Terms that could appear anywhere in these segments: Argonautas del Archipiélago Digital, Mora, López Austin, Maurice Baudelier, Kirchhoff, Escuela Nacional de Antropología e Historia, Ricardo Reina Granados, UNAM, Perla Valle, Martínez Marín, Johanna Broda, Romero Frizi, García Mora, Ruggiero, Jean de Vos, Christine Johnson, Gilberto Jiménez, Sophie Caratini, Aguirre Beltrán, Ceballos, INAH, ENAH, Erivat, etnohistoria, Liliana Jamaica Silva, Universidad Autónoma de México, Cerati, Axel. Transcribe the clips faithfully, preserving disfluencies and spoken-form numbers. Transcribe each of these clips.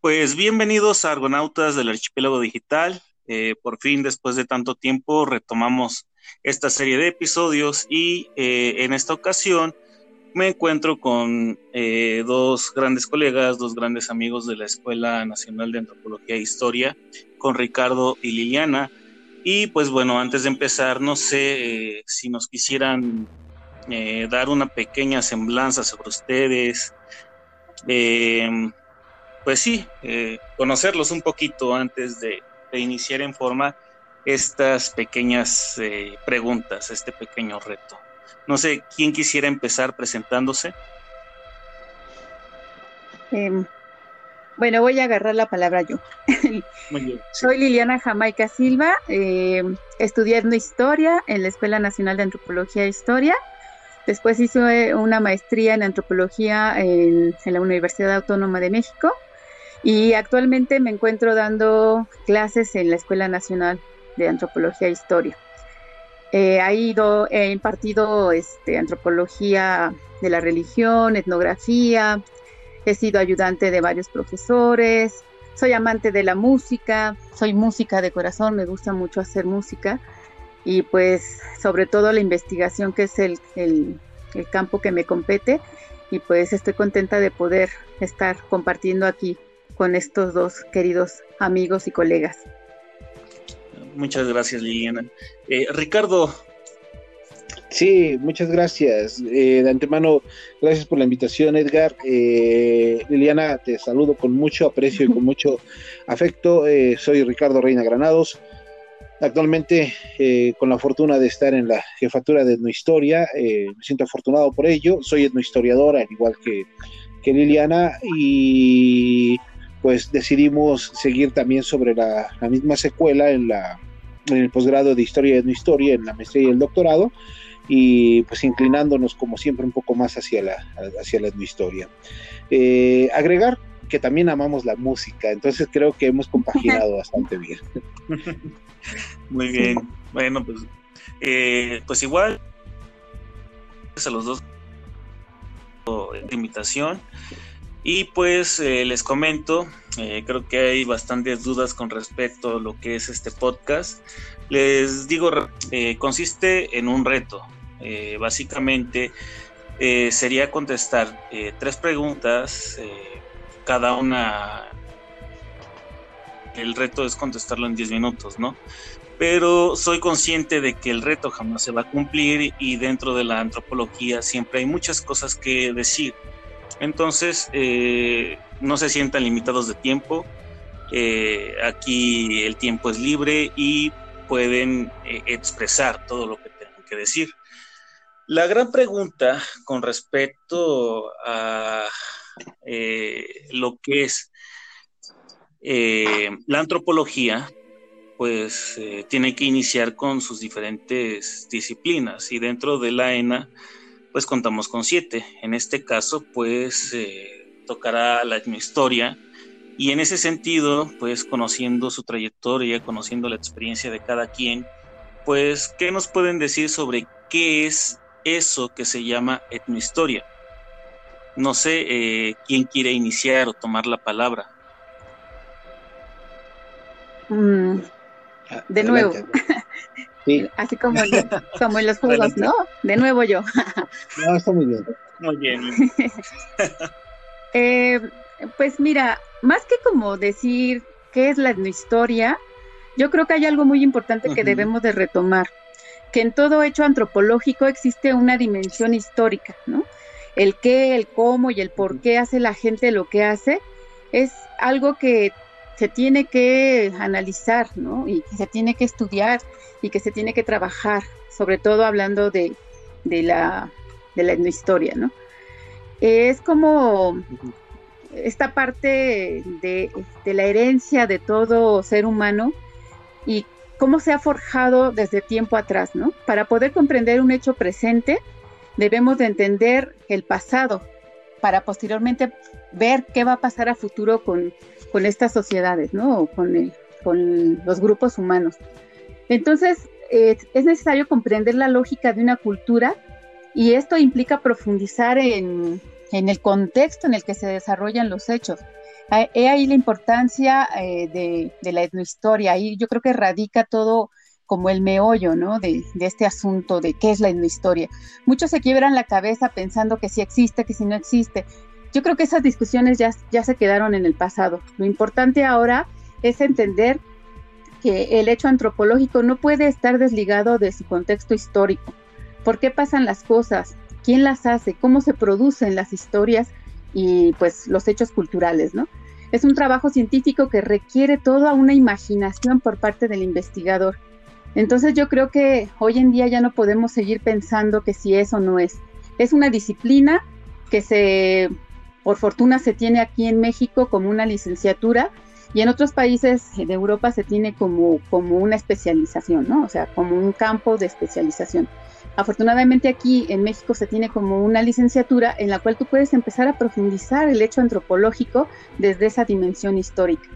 Pues bienvenidos a Argonautas del Archipiélago Digital. Eh, por fin, después de tanto tiempo, retomamos esta serie de episodios y eh, en esta ocasión me encuentro con eh, dos grandes colegas, dos grandes amigos de la Escuela Nacional de Antropología e Historia, con Ricardo y Liliana. Y pues bueno, antes de empezar, no sé eh, si nos quisieran eh, dar una pequeña semblanza sobre ustedes. Eh, Pues sí, eh, conocerlos un poquito antes de, de iniciar en forma estas pequeñas eh, preguntas, este pequeño reto. No sé, ¿quién quisiera empezar presentándose? Eh, bueno, voy a agarrar la palabra yo. Muy bien, sí. Soy Liliana Jamaica Silva, eh, estudiando Historia en la Escuela Nacional de Antropología e Historia. Después hice una maestría en Antropología en, en la Universidad Autónoma de México. Y actualmente me encuentro dando clases en la Escuela Nacional de Antropología e Historia. Eh, he, ido, he impartido este, antropología de la religión, etnografía, he sido ayudante de varios profesores, soy amante de la música, soy música de corazón, me gusta mucho hacer música y pues sobre todo la investigación que es el, el, el campo que me compete y pues estoy contenta de poder estar compartiendo aquí con estos dos queridos amigos y colegas. Muchas gracias, Liliana. Eh, Ricardo. Sí, muchas gracias. Eh, de antemano, gracias por la invitación, Edgar. Eh, Liliana, te saludo con mucho aprecio y con mucho afecto. Eh, soy Ricardo Reina Granados. Actualmente, eh, con la fortuna de estar en la jefatura de etnohistoria, eh, me siento afortunado por ello. Soy etnohistoriadora, al igual que, que Liliana, y pues decidimos seguir también sobre la, la misma secuela en, la, en el posgrado de Historia y Etnohistoria, en la maestría y el doctorado, y pues inclinándonos como siempre un poco más hacia la, hacia la etnohistoria. Eh, agregar que también amamos la música, entonces creo que hemos compaginado bastante bien. Muy bien, sí. Bueno, pues, eh, pues igual, gracias a los dos de invitación. Y pues eh, les comento, eh, creo que hay bastantes dudas con respecto a lo que es este podcast. Les digo, eh, consiste en un reto. Eh, básicamente eh, sería contestar eh, tres preguntas, eh, cada una. El reto es contestarlo en diez minutos, ¿no? Pero soy consciente de que el reto jamás se va a cumplir y dentro de la antropología siempre hay muchas cosas que decir. Entonces, eh, no se sientan limitados de tiempo, eh, aquí el tiempo es libre y pueden eh, expresar todo lo que tengan que decir. La gran pregunta con respecto a eh, lo que es eh, la antropología, pues eh, tiene que iniciar con sus diferentes disciplinas y dentro de la ENAH, pues contamos con siete. En este caso, pues eh, tocará la etnohistoria y en ese sentido, pues conociendo su trayectoria, conociendo la experiencia de cada quien, pues ¿qué nos pueden decir sobre qué es eso que se llama etnohistoria? No sé eh, quién quiere iniciar o tomar la palabra. Mm, de nuevo. Sí. Así como, como en los juegos, ¿no? De nuevo yo. No, está muy bien. Muy bien. eh, pues mira, más que como decir qué es la etnohistoria, yo creo que hay algo muy importante uh-huh. que debemos de retomar, que en todo hecho antropológico existe una dimensión histórica, ¿no? El qué, el cómo y el por qué hace la gente lo que hace es algo que se tiene que analizar, ¿no? Y que se tiene que estudiar y que se tiene que trabajar, sobre todo hablando de, de, la, de la etnohistoria, ¿no? Es como esta parte de, de la herencia de todo ser humano y cómo se ha forjado desde tiempo atrás, ¿no? Para poder comprender un hecho presente, debemos de entender el pasado para posteriormente ver qué va a pasar a futuro con con estas sociedades, ¿no? O con, el, con los grupos humanos. Entonces, eh, es necesario comprender la lógica de una cultura y esto implica profundizar en, en el contexto en el que se desarrollan los hechos. He ahí la importancia eh, de, de la etnohistoria, y yo creo que radica todo como el meollo, ¿no? De, de este asunto de qué es la etnohistoria. Muchos se quiebran la cabeza pensando que si existe, que si no existe. Yo creo que esas discusiones ya, ya se quedaron en el pasado. Lo importante ahora es entender que el hecho antropológico no puede estar desligado de su contexto histórico. ¿Por qué pasan las cosas? ¿Quién las hace? ¿Cómo se producen las historias y pues los hechos culturales, ¿no? Es un trabajo científico que requiere toda una imaginación por parte del investigador. Entonces yo creo que hoy en día ya no podemos seguir pensando que si es o no es. Es una disciplina que se, por fortuna se tiene aquí en México como una licenciatura, y en otros países de Europa se tiene como, como una especialización, ¿no? O sea, como un campo de especialización. Afortunadamente aquí en México se tiene como una licenciatura en la cual tú puedes empezar a profundizar el hecho antropológico desde esa dimensión histórica.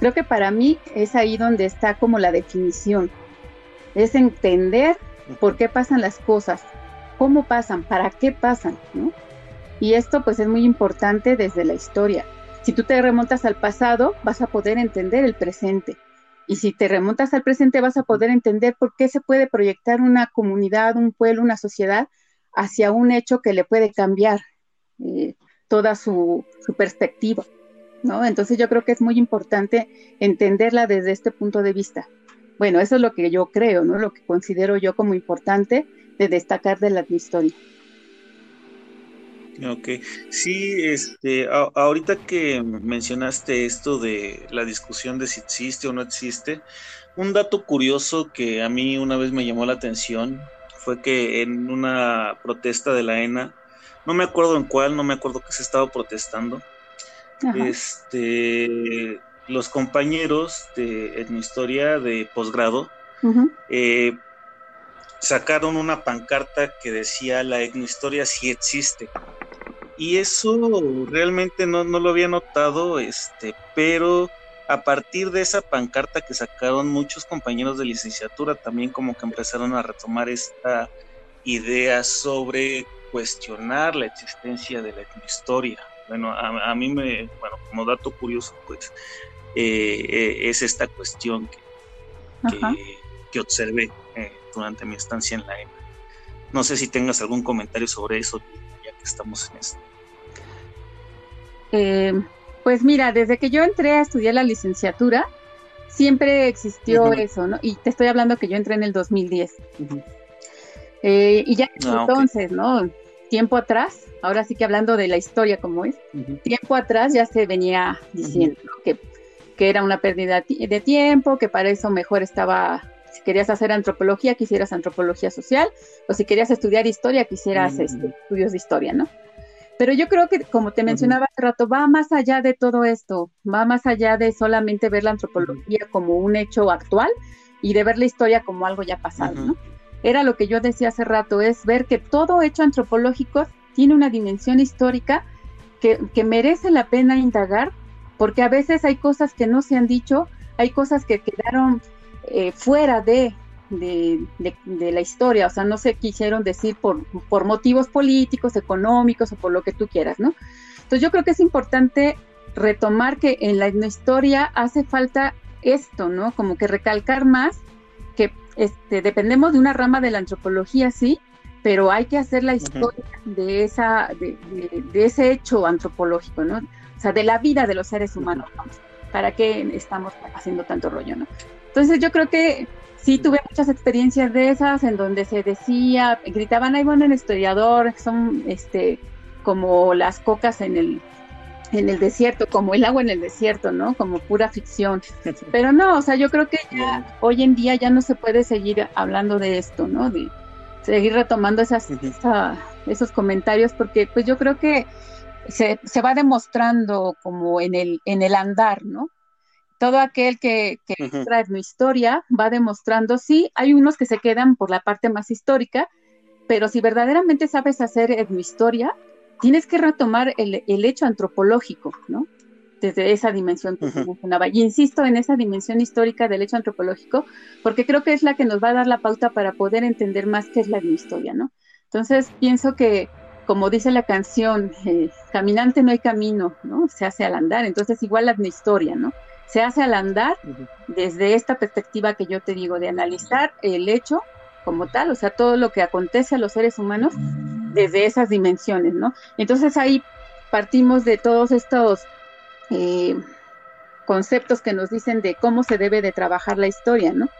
Creo que para mí es ahí donde está como la definición. Es entender por qué pasan las cosas, cómo pasan, para qué pasan, ¿no? Y esto pues es muy importante desde la historia. Si tú te remontas al pasado, vas a poder entender el presente. Y si te remontas al presente, vas a poder entender por qué se puede proyectar una comunidad, un pueblo, una sociedad hacia un hecho que le puede cambiar eh, toda su, su perspectiva, ¿no? Entonces yo creo que es muy importante entenderla desde este punto de vista. Bueno, eso es lo que yo creo, ¿no? Lo que considero yo como importante de destacar de la historia. Ok, sí, este, a, ahorita que mencionaste esto de la discusión de si existe o no existe, un dato curioso que a mí una vez me llamó la atención fue que en una protesta de la ENAH, no me acuerdo en cuál, no me acuerdo qué se estaba protestando, Ajá. este... los compañeros de etnohistoria de posgrado uh-huh. eh, sacaron una pancarta que decía la etnohistoria sí existe, y eso realmente no, no lo había notado, este, pero a partir de esa pancarta que sacaron muchos compañeros de licenciatura también como que empezaron a retomar esta idea sobre cuestionar la existencia de la etnohistoria. Bueno, a, a mí me, bueno, como dato curioso pues Eh, eh, es esta cuestión que, que, que observé eh, durante mi estancia en la ENAH. No sé si tengas algún comentario sobre eso, ya que estamos en esto. Eh, pues mira, desde que yo entré a estudiar la licenciatura, siempre existió uh-huh. eso, ¿no? Y te estoy hablando que yo entré en el dos mil diez. Uh-huh. Eh, y ya ah, entonces, okay. ¿no? Tiempo atrás, ahora sí que hablando de la historia como es, uh-huh. tiempo atrás ya se venía diciendo uh-huh. que que era una pérdida de tiempo, que para eso mejor estaba, si querías hacer antropología, que hicieras antropología social, o si querías estudiar historia, que hicieras mm. este, estudios de historia, ¿no? Pero yo creo que, como te mencionaba hace rato, va más allá de todo esto, va más allá de solamente ver la antropología como un hecho actual y de ver la historia como algo ya pasado, uh-huh. ¿no? Era lo que yo decía hace rato, es ver que todo hecho antropológico tiene una dimensión histórica que, que merece la pena indagar, porque a veces hay cosas que no se han dicho, hay cosas que quedaron eh, fuera de, de, de, de la historia, o sea, no se quisieron decir por, por motivos políticos, económicos o por lo que tú quieras, ¿no? Entonces yo creo que es importante retomar que en la historia hace falta esto, ¿no? Como que recalcar más que este, dependemos de una rama de la antropología, sí, pero hay que hacer la historia uh-huh. de, esa, de, de, de ese hecho antropológico, ¿no? O sea, de la vida de los seres humanos, ¿no? ¿Para qué estamos haciendo tanto rollo, no? Entonces yo creo que sí tuve muchas experiencias de esas en donde se decía, gritaban, ay, bueno, el historiador, son este, como las cocas en el, en el desierto, como el agua en el desierto, ¿no? Como pura ficción. Pero no, o sea, yo creo que ya, hoy en día ya no se puede seguir hablando de esto, ¿no? De seguir retomando esas, esa, esos comentarios, porque pues yo creo que Se, se va demostrando como en el, en el andar, ¿no? Todo aquel que, que uh-huh. entra en historia va demostrando, sí, hay unos que se quedan por la parte más histórica, pero si verdaderamente sabes hacer etnohistoria, tienes que retomar el, el hecho antropológico, ¿no? Desde esa dimensión que uh-huh. mencionaba. Y insisto en esa dimensión histórica del hecho antropológico, porque creo que es la que nos va a dar la pauta para poder entender más qué es la etnohistoria, ¿no? Entonces, pienso que como dice la canción, eh, caminante no hay camino, ¿no? Se hace al andar, entonces igual hazme historia, ¿no? Se hace al andar desde esta perspectiva que yo te digo, de analizar el hecho como tal, o sea, todo lo que acontece a los seres humanos desde esas dimensiones, ¿no? Entonces ahí partimos de todos estos eh, conceptos que nos dicen de cómo se debe de trabajar la historia, ¿no?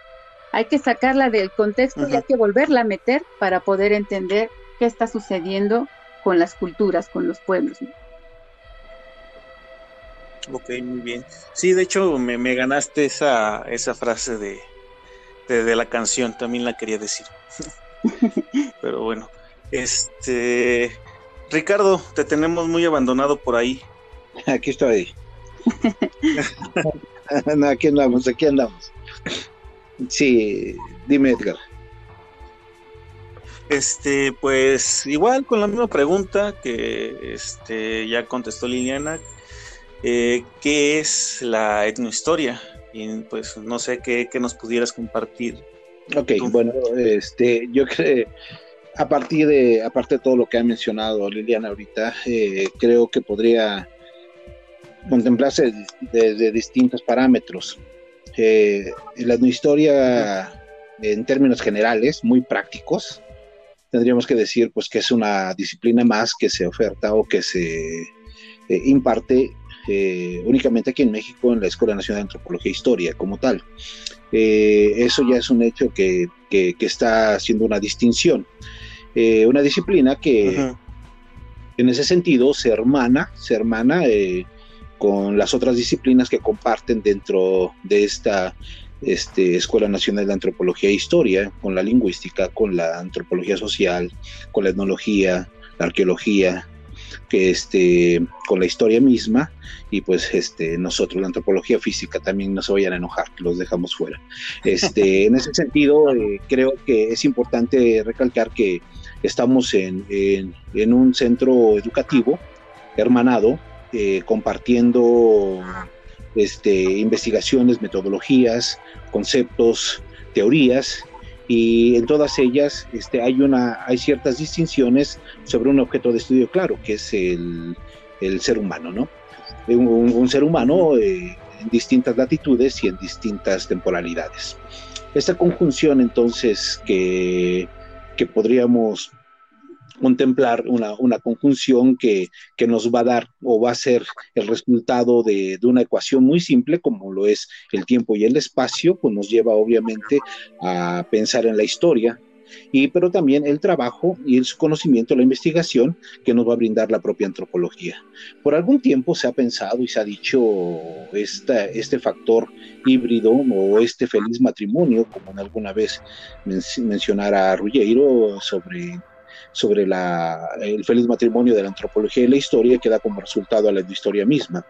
Hay que sacarla del contexto, ajá, y hay que volverla a meter para poder entender qué está sucediendo con las culturas, con los pueblos, ¿no? Ok, muy bien. Sí, de hecho me, me ganaste esa, esa frase de, de, de la canción, también la quería decir. Pero bueno, este Ricardo, te tenemos muy abandonado por ahí. Aquí estoy. No, aquí andamos, aquí andamos. Sí, dime, Edgar. Este, pues igual con la misma pregunta que este ya contestó Liliana. Eh, ¿qué es la etnohistoria? Y pues no sé qué, qué nos pudieras compartir. Ok, tú. Bueno, este, yo creo, a partir de, aparte de todo lo que ha mencionado Liliana ahorita, eh, creo que podría contemplarse desde de distintos parámetros. Eh, la etnohistoria, en términos generales, muy prácticos, tendríamos que decir pues que es una disciplina más que se oferta o que se eh, imparte Eh, únicamente aquí en México, en la Escuela Nacional de Antropología e Historia, como tal. Eh, eso ya es un hecho que, que, que está haciendo una distinción. Eh, una disciplina que, ajá, en ese sentido, se hermana, se hermana eh, con las otras disciplinas que comparten dentro de esta este, Escuela Nacional de Antropología e Historia, con la lingüística, con la antropología social, con la etnología, la arqueología, que este con la historia misma, y pues este nosotros la antropología física, también no se vayan a enojar, los dejamos fuera. Este en ese sentido eh, creo que es importante recalcar que estamos en, en, en un centro educativo hermanado, eh, compartiendo este, investigaciones, metodologías, conceptos, teorías, y en todas ellas este, hay, una, hay ciertas distinciones sobre un objeto de estudio claro, que es el, el ser humano, ¿no? Un, un ser humano eh, en distintas latitudes y en distintas temporalidades. Esta conjunción, entonces, que, que podríamos contemplar, una, una conjunción que, que nos va a dar o va a ser el resultado de, de una ecuación muy simple como lo es el tiempo y el espacio, pues nos lleva obviamente a pensar en la historia, y, pero también el trabajo y el conocimiento, la investigación que nos va a brindar la propia antropología. Por algún tiempo se ha pensado y se ha dicho esta, este factor híbrido o este feliz matrimonio, como alguna vez men- mencionara Ruggiero sobre... sobre la, el feliz matrimonio de la antropología y la historia, que da como resultado a la historia misma.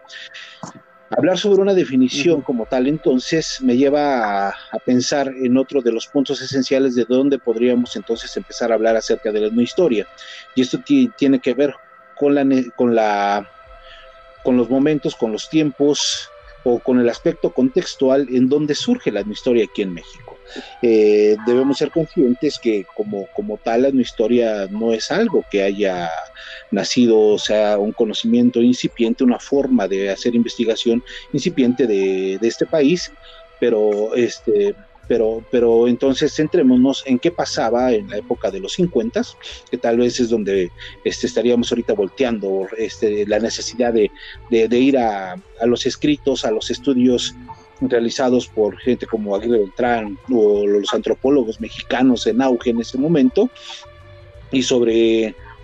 Hablar sobre una definición, uh-huh, como tal, entonces, me lleva a, a pensar en otro de los puntos esenciales de donde podríamos entonces empezar a hablar acerca de la etnohistoria, y esto t- tiene que ver con, la, con, la, con los momentos, con los tiempos, o con el aspecto contextual en donde surge la etnohistoria aquí en México. Eh, debemos ser conscientes que como, como tal la etnohistoria no es algo que haya nacido, o sea, un conocimiento incipiente, una forma de hacer investigación incipiente de, de este país, pero este... Pero, pero entonces centrémonos en qué pasaba en la época de los cincuenta, que tal vez es donde este, estaríamos ahorita volteando este, la necesidad de, de, de ir a, a los escritos, a los estudios realizados por gente como Aguirre Beltrán o los antropólogos mexicanos en auge en ese momento, y sobre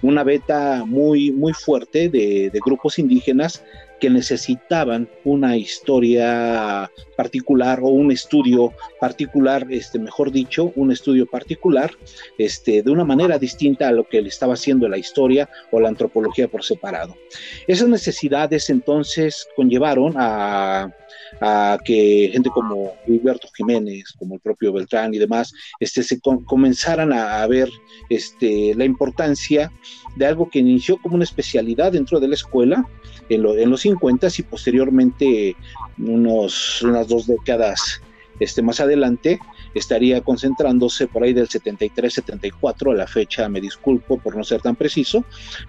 una beta muy, muy fuerte de, de grupos indígenas que necesitaban una historia particular o un estudio particular, este, mejor dicho, un estudio particular este, de una manera distinta a lo que le estaba haciendo la historia o la antropología por separado. Esas necesidades entonces conllevaron a, a que gente como Gilberto Jiménez, como el propio Beltrán y demás, este, se com- comenzaran a, a ver este, la importancia de algo que inició como una especialidad dentro de la escuela en, lo, en los cincuenta, y posteriormente unos, unas dos décadas Este, más adelante estaría concentrándose por ahí del setenta y tres setenta y cuatro, a la fecha me disculpo por no ser tan preciso,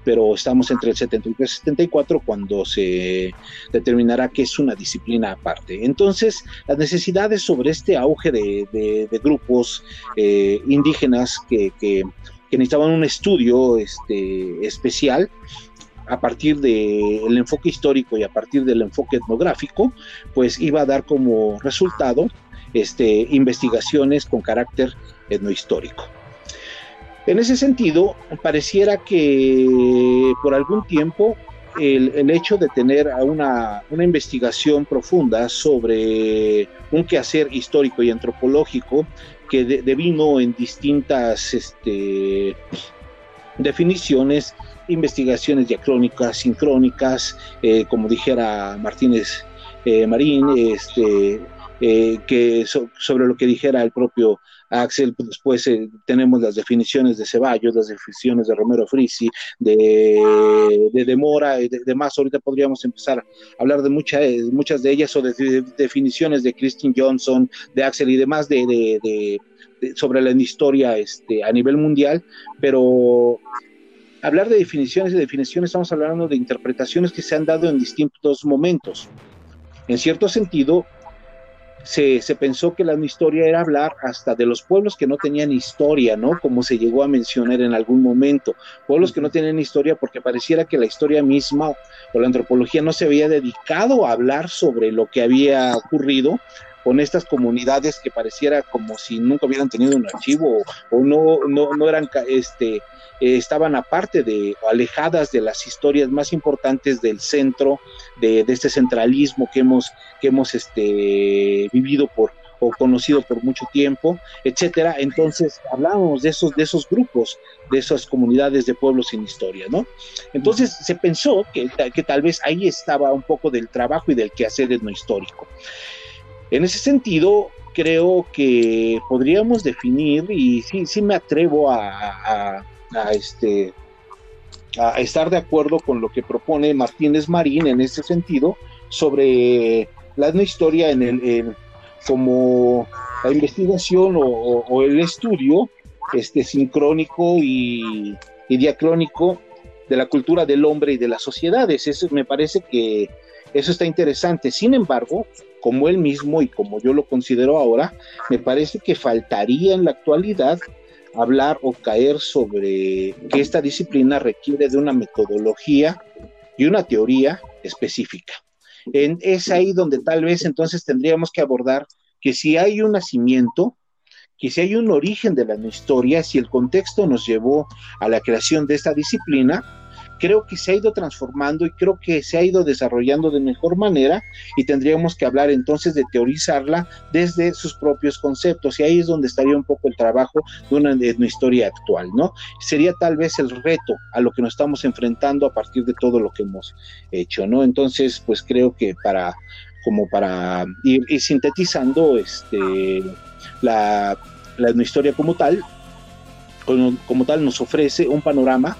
pero estamos entre el setenta y tres setenta y cuatro cuando se determinará que es una disciplina aparte. Entonces, las necesidades sobre este auge de, de, de grupos eh, indígenas que, que, que necesitaban un estudio este, especial, a partir del enfoque histórico y a partir del enfoque etnográfico, pues iba a dar como resultado este, investigaciones con carácter etnohistórico. En ese sentido, pareciera que por algún tiempo el, el hecho de tener una, una investigación profunda sobre un quehacer histórico y antropológico que de, devino en distintas este, definiciones, investigaciones diacrónicas, sincrónicas, eh, como dijera Martínez eh, Marín, este, eh, que so, sobre lo que dijera el propio Axel, después eh, tenemos las definiciones de Ceballos, las definiciones de Romero Frizi, de, de, de Mora y de, de más. Ahorita podríamos empezar a hablar de mucha, muchas de ellas, o de, de definiciones de Christine Johnson, de Axel y demás de, de, de, de, sobre la historia este, a nivel mundial, pero... Hablar de definiciones y definiciones, estamos hablando de interpretaciones que se han dado en distintos momentos. En cierto sentido, se, se pensó que la historia era hablar hasta de los pueblos que no tenían historia, ¿no? Como se llegó a mencionar en algún momento. Pueblos que no tenían historia porque pareciera que la historia misma o la antropología no se había dedicado a hablar sobre lo que había ocurrido con estas comunidades que pareciera como si nunca hubieran tenido un archivo o, o no, no, no eran... este Eh, estaban aparte de, alejadas de las historias más importantes del centro, de, de este centralismo que hemos, que hemos este, vivido por, o conocido por mucho tiempo, etcétera. Entonces hablábamos de esos, de esos grupos, de esas comunidades de pueblos sin historia, ¿no? Entonces se pensó que, que tal vez ahí estaba un poco del trabajo y del quehacer etnohistórico. En ese sentido, creo que podríamos definir, y sí, sí me atrevo a... a A, este, a estar de acuerdo con lo que propone Martínez Marín en este sentido sobre la etnohistoria en el, en, como la investigación o, o, o el estudio este, sincrónico y, y diacrónico de la cultura del hombre y de las sociedades. Eso, me parece que eso está interesante. Sin embargo, como él mismo y como yo lo considero ahora, me parece que faltaría en la actualidad hablar o caer sobre que esta disciplina requiere de una metodología y una teoría específica. En, es ahí donde tal vez entonces tendríamos que abordar que si hay un nacimiento, que si hay un origen de la etnohistoria, si el contexto nos llevó a la creación de esta disciplina, creo que se ha ido transformando y creo que se ha ido desarrollando de mejor manera, y tendríamos que hablar entonces de teorizarla desde sus propios conceptos, y ahí es donde estaría un poco el trabajo de una etnohistoria actual, ¿no? Sería tal vez el reto a lo que nos estamos enfrentando a partir de todo lo que hemos hecho, ¿no? Entonces, pues creo que para, como para ir, ir sintetizando este, la, la etnohistoria como tal, como, como tal nos ofrece un panorama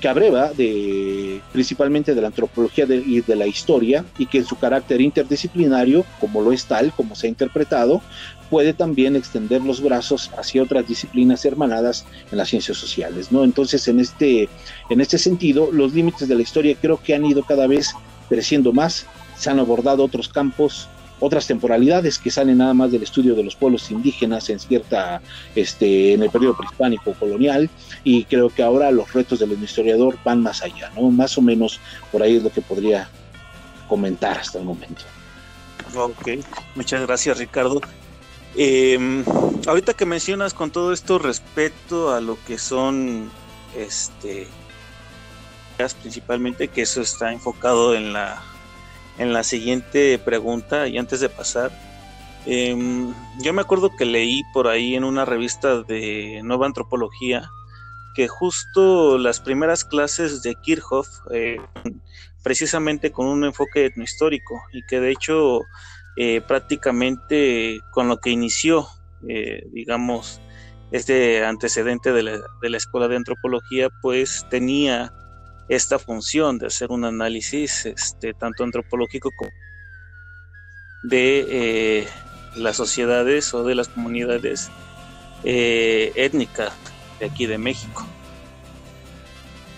que abreva de, principalmente de la antropología de, y de la historia, y que en su carácter interdisciplinario, como lo es tal, como se ha interpretado, puede también extender los brazos hacia otras disciplinas hermanadas en las ciencias sociales, ¿no? Entonces, en este, en este sentido, los límites de la historia creo que han ido cada vez creciendo más, se han abordado otros campos, otras temporalidades que salen nada más del estudio de los pueblos indígenas en cierta, este, en el periodo prehispánico colonial, y creo que ahora los retos del historiador van más allá, ¿no? Más o menos por ahí es lo que podría comentar hasta el momento. Ok, muchas gracias, Ricardo. Eh, ahorita que mencionas con todo esto respecto a lo que son, este, principalmente que eso está enfocado en la En la siguiente pregunta, y antes de pasar, eh, yo me acuerdo que leí por ahí en una revista de Nueva Antropología que justo las primeras clases de Kirchhoff, eh, precisamente con un enfoque etnohistórico, y que de hecho eh, prácticamente con lo que inició, eh, digamos, este antecedente de la, de la Escuela de Antropología, pues tenía esta función de hacer un análisis este, tanto antropológico como de eh, las sociedades o de las comunidades eh, étnicas de aquí de México.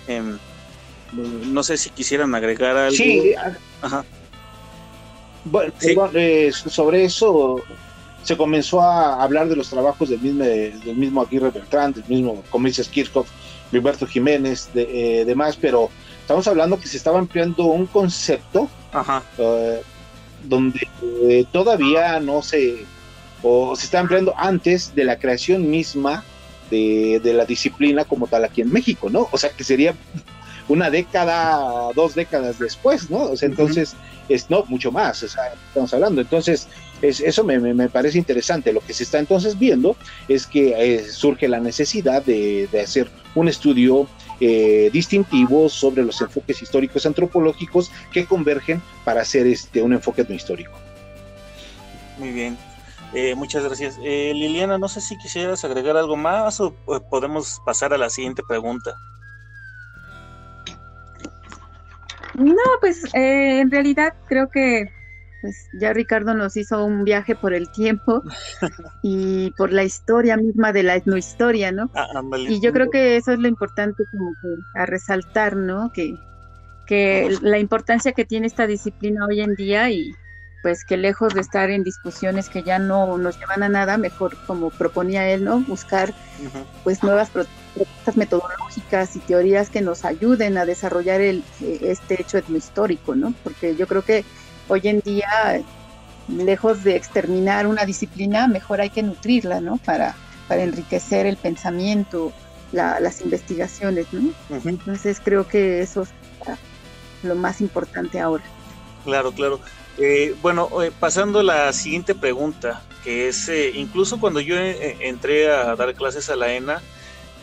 Eh, no sé si quisieran agregar algo. Sí. Ajá. Bueno, sí. Eh, sobre eso se comenzó a hablar de los trabajos del mismo, del mismo Aguirre Beltrán, del mismo, como dices, Kirchhoff, Gilberto Jiménez, de, eh, demás, pero estamos hablando que se estaba ampliando un concepto. Ajá. Eh, donde eh, todavía no se, o se está ampliando antes de la creación misma de, de la disciplina como tal aquí en México, ¿no? O sea, que sería una década, dos décadas después, ¿no? O sea, entonces, uh-huh. es, no, mucho más, o sea, estamos hablando. Entonces, es, eso me, me, me parece interesante. Lo que se está entonces viendo es que eh, surge la necesidad de, de hacer un estudio eh, distintivo sobre los enfoques históricos antropológicos que convergen para hacer este un enfoque no histórico. Muy bien, eh, muchas gracias. Eh, Liliana, no sé si quisieras agregar algo más o podemos pasar a la siguiente pregunta. No, pues eh, en realidad creo que pues, ya Ricardo nos hizo un viaje por el tiempo y por la historia misma de la etnohistoria, ¿no? Ah, y yo creo que eso es lo importante como que a resaltar, ¿no? Que, que la importancia que tiene esta disciplina hoy en día y pues que lejos de estar en discusiones que ya no nos llevan a nada, mejor como proponía él, ¿no? Buscar uh-huh. pues nuevas propuestas metodológicas y teorías que nos ayuden a desarrollar el, este hecho etnohistórico, ¿no? Porque yo creo que hoy en día, lejos de exterminar una disciplina, mejor hay que nutrirla, ¿no? Para, para enriquecer el pensamiento, la, las investigaciones, ¿no? Uh-huh. Entonces creo que eso es lo más importante ahora. Claro, claro. Eh, bueno, eh, pasando a la siguiente pregunta, que es, eh, incluso cuando yo eh, entré a dar clases a la ENAH,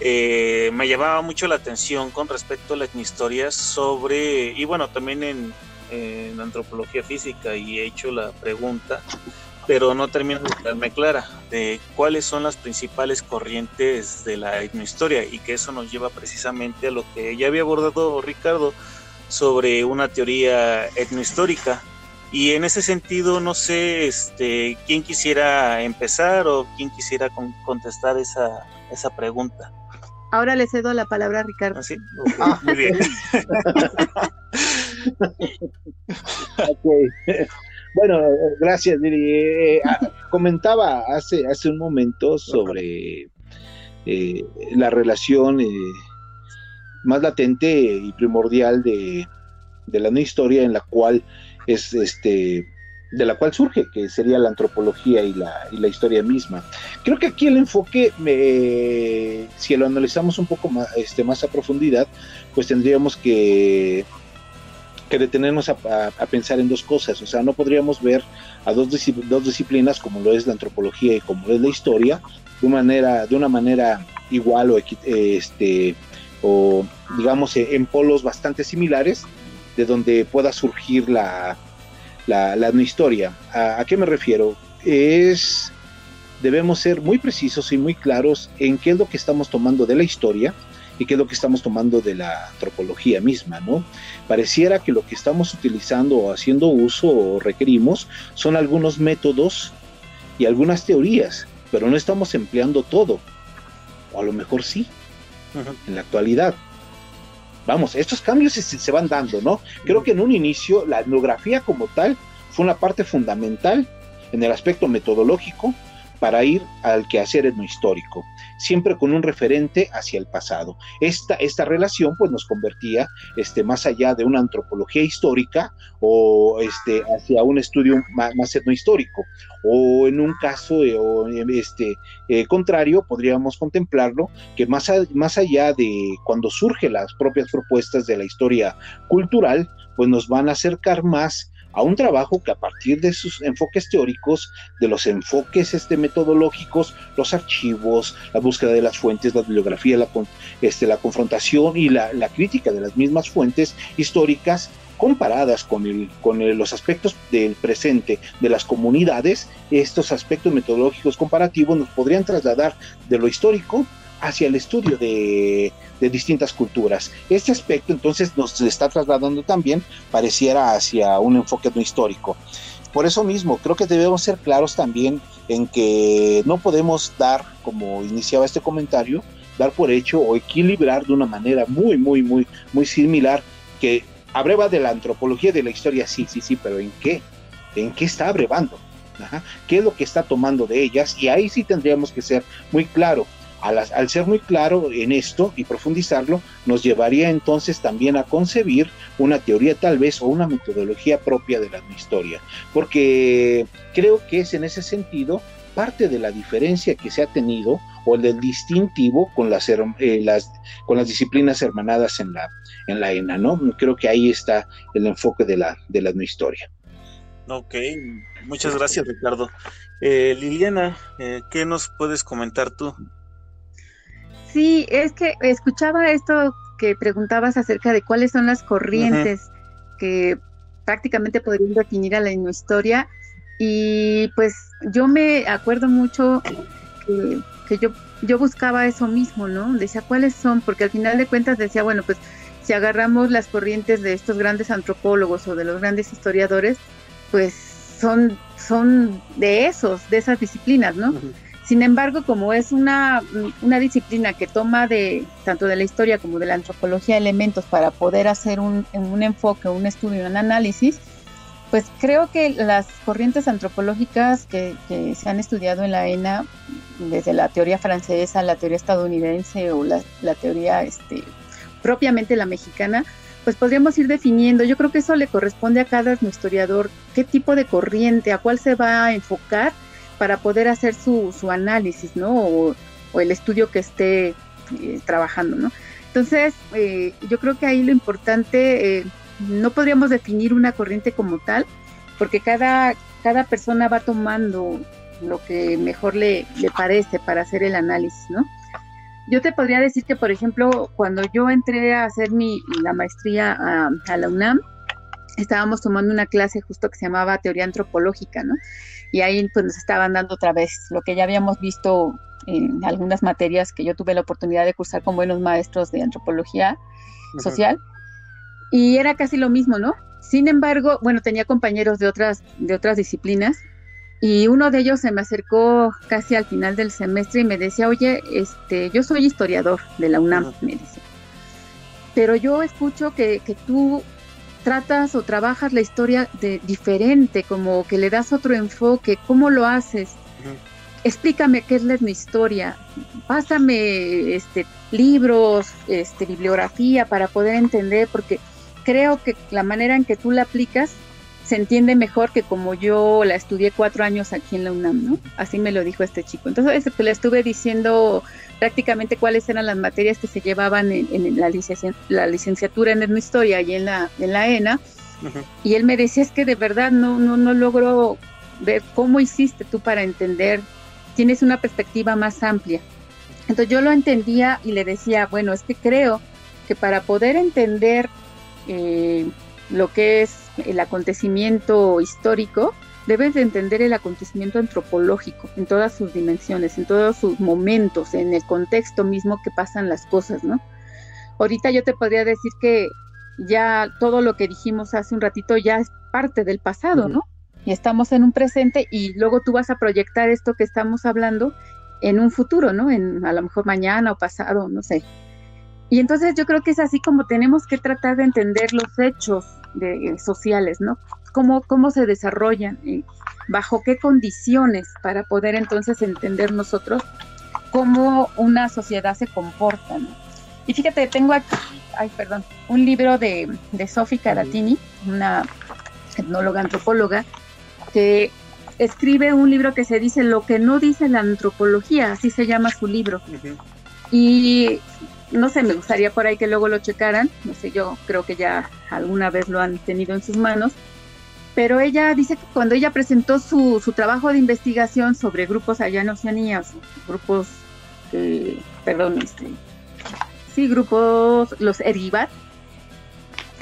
Eh, me llamaba mucho la atención con respecto a la etnohistoria sobre, y bueno, también en, en antropología física, y he hecho la pregunta, pero no termino de darme clara de cuáles son las principales corrientes de la etnohistoria, y que eso nos lleva precisamente a lo que ya había abordado Ricardo sobre una teoría etnohistórica. Y en ese sentido, no sé este, quién quisiera empezar o quién quisiera con, contestar esa, esa pregunta. Ahora le cedo la palabra a Ricardo. ¿Ah, sí? Okay, ah, muy bien. Okay. Bueno, gracias, Lili. Eh, comentaba hace, hace un momento sobre eh, la relación eh, más latente y primordial de, de la no historia en la cual es este de la cual surge, que sería la antropología y la, y la historia misma. Creo que aquí el enfoque, eh, si lo analizamos un poco más, este, más a profundidad, pues tendríamos que, que detenernos a, a, a pensar en dos cosas. O sea, no podríamos ver a dos, dos disciplinas, como lo es la antropología y como lo es la historia, de una manera, de una manera igual o, este, o digamos en polos bastante similares, de donde pueda surgir la la, la etnohistoria. ¿A, ¿A qué me refiero? Es, debemos ser muy precisos y muy claros en qué es lo que estamos tomando de la historia y qué es lo que estamos tomando de la antropología misma, ¿no? Pareciera que lo que estamos utilizando o haciendo uso o requerimos son algunos métodos y algunas teorías, pero no estamos empleando todo, o a lo mejor sí, uh-huh. en la actualidad. Vamos, estos cambios se, se van dando, ¿no? Creo que en un inicio la etnografía como tal fue una parte fundamental en el aspecto metodológico para ir al quehacer etnohistórico, siempre con un referente hacia el pasado. Esta, esta relación pues nos convertía este, más allá de una antropología histórica o este, hacia un estudio más, más etnohistórico, o en un caso eh, o, este, eh, contrario podríamos contemplarlo que más, a, más allá de cuando surgen las propias propuestas de la historia cultural, pues nos van a acercar más a un trabajo que a partir de sus enfoques teóricos, de los enfoques este, metodológicos, los archivos, la búsqueda de las fuentes, la bibliografía, la, este, la confrontación y la, la crítica de las mismas fuentes históricas comparadas con, el, con el, los aspectos del presente de las comunidades, estos aspectos metodológicos comparativos nos podrían trasladar de lo histórico hacia el estudio de, de distintas culturas. Este aspecto entonces nos está trasladando también, pareciera, hacia un enfoque no histórico. Por eso mismo, creo que debemos ser claros también en que no podemos dar, como iniciaba este comentario, dar por hecho o equilibrar de una manera muy, muy, muy, muy similar que abreva de la antropología y de la historia, sí, sí, sí, pero ¿en qué? ¿En qué está abrevando? Ajá. ¿Qué es lo que está tomando de ellas? Y ahí sí tendríamos que ser muy claro. Al, al ser muy claro en esto y profundizarlo, nos llevaría entonces también a concebir una teoría tal vez o una metodología propia de la historia, porque creo que es en ese sentido parte de la diferencia que se ha tenido o del distintivo con las, eh, las, con las disciplinas hermanadas en la, en la ENAH, ¿no? Creo que ahí está el enfoque de la, de la historia. Ok, muchas gracias, Ricardo. Eh, Liliana, eh, ¿qué nos puedes comentar tú? Sí, es que escuchaba esto que preguntabas acerca de cuáles son las corrientes uh-huh. que prácticamente podrían definir a la historia, y pues yo me acuerdo mucho que, que yo, yo buscaba eso mismo, ¿no? Decía, ¿cuáles son? Porque al final de cuentas decía, bueno, pues si agarramos las corrientes de estos grandes antropólogos o de los grandes historiadores, pues son, son de esos, de esas disciplinas, ¿no? Uh-huh. Sin embargo, como es una, una disciplina que toma de tanto de la historia como de la antropología elementos para poder hacer un, un enfoque, un estudio, un análisis, pues creo que las corrientes antropológicas que, que se han estudiado en la ENAH, desde la teoría francesa, la teoría estadounidense o la, la teoría este, propiamente la mexicana, pues podríamos ir definiendo. Yo creo que eso le corresponde a cada historiador, qué tipo de corriente, a cuál se va a enfocar, para poder hacer su, su análisis, ¿no? O, o el estudio que esté eh, trabajando, ¿no? Entonces, eh, yo creo que ahí lo importante, eh, no podríamos definir una corriente como tal, porque cada, cada persona va tomando lo que mejor le, le parece para hacer el análisis, ¿no? Yo te podría decir que, por ejemplo, cuando yo entré a hacer mi, la maestría a, a la UNAM, estábamos tomando una clase justo que se llamaba Teoría Antropológica, ¿no? Y ahí pues nos estaban dando otra vez lo que ya habíamos visto en algunas materias que yo tuve la oportunidad de cursar con buenos maestros de antropología uh-huh. social, y era casi lo mismo, ¿no? Sin embargo, bueno, tenía compañeros de otras, de otras disciplinas, y uno de ellos se me acercó casi al final del semestre y me decía, oye, este, yo soy historiador de la UNAM, uh-huh. me dice, pero yo escucho que, que tú tratas o trabajas la historia de diferente, como que le das otro enfoque, ¿cómo lo haces? Uh-huh. Explícame qué es la etnohistoria, pásame este, libros, este, bibliografía para poder entender, porque creo que la manera en que tú la aplicas se entiende mejor que como yo la estudié cuatro años aquí en la UNAM, ¿no? Así me lo dijo este chico. Entonces pues, le estuve diciendo prácticamente cuáles eran las materias que se llevaban en, en la, licencia, la licenciatura en etnohistoria y en la, en la ENAH, uh-huh. y él me decía, es que de verdad no, no, no logro ver cómo hiciste tú para entender, tienes una perspectiva más amplia. Entonces yo lo entendía y le decía, bueno, es que creo que para poder entender eh, lo que es el acontecimiento histórico, debes de entender el acontecimiento antropológico en todas sus dimensiones, en todos sus momentos, en el contexto mismo que pasan las cosas, ¿no? Ahorita yo te podría decir que ya todo lo que dijimos hace un ratito ya es parte del pasado, ¿no? Y estamos en un presente y luego tú vas a proyectar esto que estamos hablando en un futuro, ¿no? En, a lo mejor mañana o pasado, no sé. Y entonces yo creo que es así como tenemos que tratar de entender los hechos de, eh, sociales, ¿no? Cómo, cómo se desarrollan, eh, bajo qué condiciones, para poder entonces entender nosotros cómo una sociedad se comporta, ¿no? Y fíjate, tengo aquí, ay, perdón, un libro de, de Sophie Caratini, una etnóloga antropóloga, que escribe un libro que se dice Lo que no dice la antropología, así se llama su libro. Uh-huh. Y no sé, me gustaría por ahí que luego lo checaran, no sé, yo creo que ya alguna vez lo han tenido en sus manos, pero ella dice que cuando ella presentó su, su trabajo de investigación sobre grupos allá en Oceanía, grupos, eh, perdón, este, sí, grupos, los Erivat,